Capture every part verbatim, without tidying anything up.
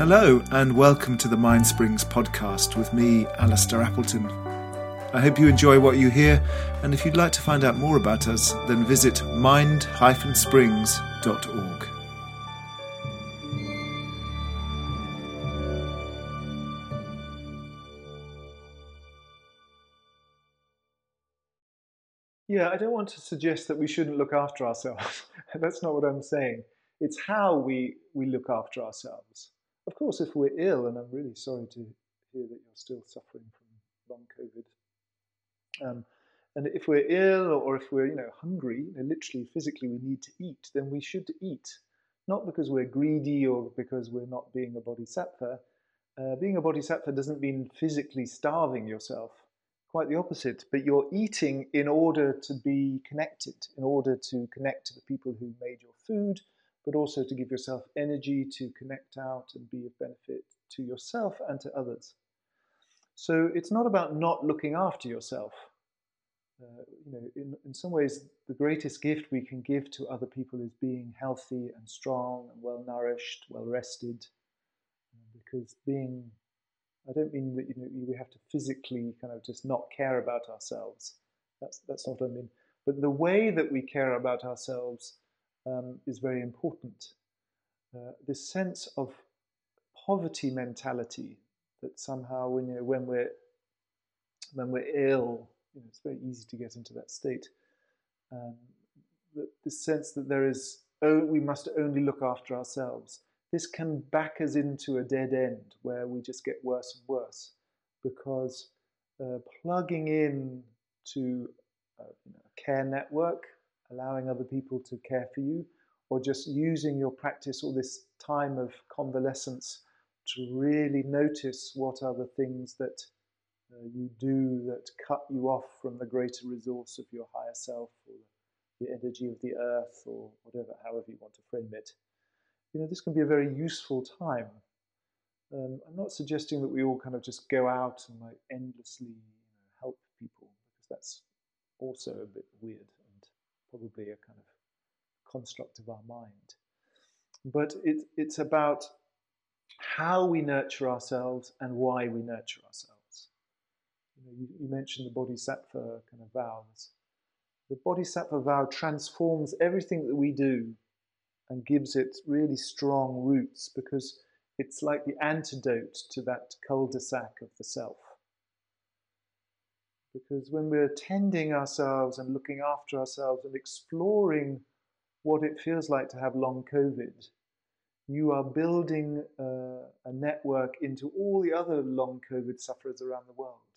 Hello and welcome to the Mind Springs podcast with me, Alastair Appleton. I hope you enjoy what you hear, and if you'd like to find out more about us, then visit mind dash springs dot org. Yeah, I don't want to suggest that we shouldn't look after ourselves. That's not what I'm saying. It's how we, we look after ourselves. Of course, if we're ill, and I'm really sorry to hear that you're still suffering from long COVID, Um, and if we're ill or if we're, you know, hungry, you know, literally, physically, we need to eat, then we should eat. Not because we're greedy or because we're not being a bodhisattva. Uh, being a bodhisattva doesn't mean physically starving yourself. Quite the opposite. But you're eating in order to be connected, in order to connect to the people who made your food, but also to give yourself energy to connect out and be of benefit to yourself and to others. So it's not about not looking after yourself. Uh, you know, in, in some ways, the greatest gift we can give to other people is being healthy and strong and well-nourished, well-rested. Because being, I don't mean that you know, we have to physically kind of just not care about ourselves. That's, that's not what I mean. But the way that we care about ourselves um, is very important. Uh, this sense of poverty mentality that somehow when, you know, when, we're, when we're ill, you know, it's very easy to get into that state. Um, the sense that there is, oh, we must only look after ourselves. This can back us into a dead end where we just get worse and worse, because uh, plugging in to a, you know, a care network, allowing other people to care for you, or just using your practice or this time of convalescence to really notice what are the things that uh, you do that cut you off from the greater resource of your higher self or the energy of the earth or whatever, however you want to frame it. You know, this can be a very useful time. Um, I'm not suggesting that we all kind of just go out and like endlessly you know, help people, because that's also a bit weird and probably a kind of construct of our mind. But it, it's about how we nurture ourselves and why we nurture ourselves. You know, you, you mentioned the bodhisattva kind of vows. The bodhisattva vow transforms everything that we do and gives it really strong roots, because it's like the antidote to that cul-de-sac of the self. Because when we're tending ourselves and looking after ourselves and exploring what it feels like to have long COVID, you are building uh, a network into all the other long COVID sufferers around the world,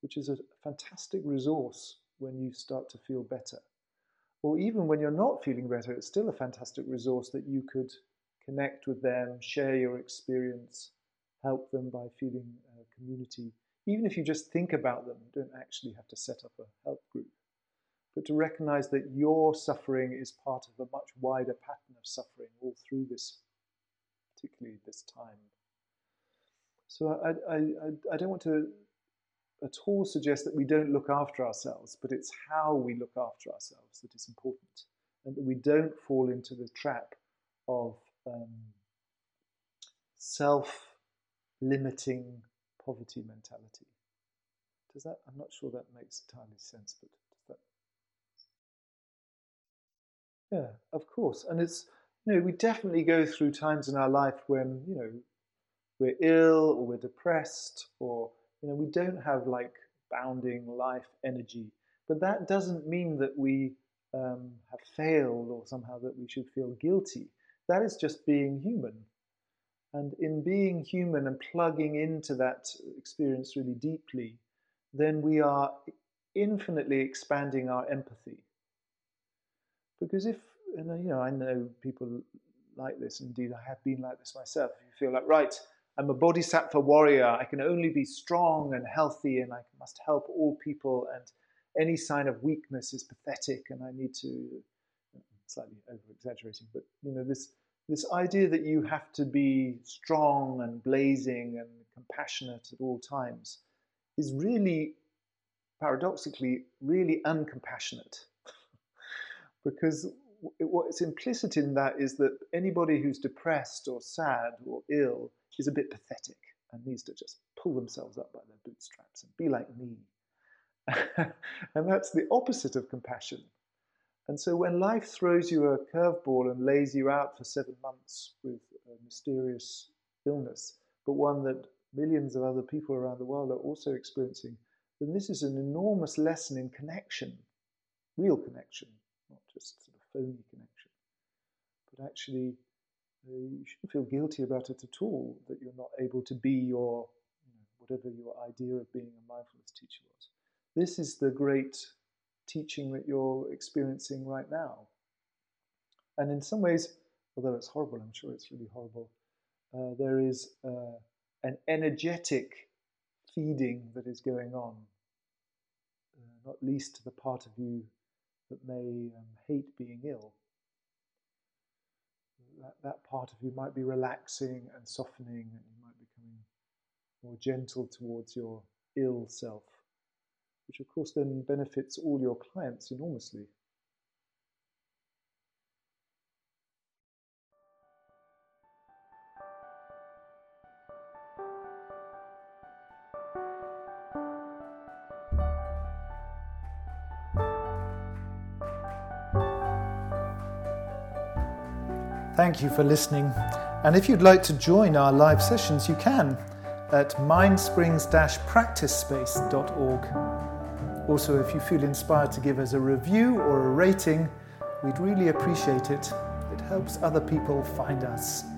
which is a fantastic resource when you start to feel better. Or even when you're not feeling better, it's still a fantastic resource that you could connect with them, share your experience, help them by feeling a community. Even if you just think about them, you don't actually have to set up a help group. But to recognize that your suffering is part of a much wider pattern of suffering all through this, particularly this time. So I, I, I, I don't want to at all suggest that we don't look after ourselves, but it's how we look after ourselves that is important, and that we don't fall into the trap of um, self-limiting poverty mentality. Does that? I'm not sure that makes entirely sense, but does that? Yeah, of course. And it's, you know, we definitely go through times in our life when, you know, we're ill or we're depressed, or you know, we don't have like bounding life energy, but that doesn't mean that we um, have failed or somehow that we should feel guilty. That is just being human. And in being human and plugging into that experience really deeply, then we are infinitely expanding our empathy. Because if, you know, I know people like this, indeed I have been like this myself, you feel like, right, I'm a bodhisattva warrior. I can only be strong and healthy, and I must help all people, and any sign of weakness is pathetic, and I need to, I'm slightly over-exaggerating, but you know, this, this idea that you have to be strong and blazing and compassionate at all times is really, paradoxically, really uncompassionate. Because what's implicit in that is that anybody who's depressed or sad or ill is a bit pathetic and needs to just pull themselves up by their bootstraps and be like me. And that's the opposite of compassion. And so when life throws you a curveball and lays you out for seven months with a mysterious illness, but one that millions of other people around the world are also experiencing, then this is an enormous lesson in connection, real connection, not just sort of phony connection. But actually, uh, you shouldn't feel guilty about it at all, that you're not able to be your, you know, whatever your idea of being a mindfulness teacher was. This is the great teaching that you're experiencing right now. And in some ways, although it's horrible, I'm sure it's really horrible, uh, there is uh, an energetic feeding that is going on, uh, not least to the part of you that may um, hate being ill. That, that part of you might be relaxing and softening, and you might be becoming more gentle towards your ill self, which of course then benefits all your clients enormously. Thank you for listening. And if you'd like to join our live sessions, you can at mind springs dash practice space dot org. Also, if you feel inspired to give us a review or a rating, we'd really appreciate it. It helps other people find us.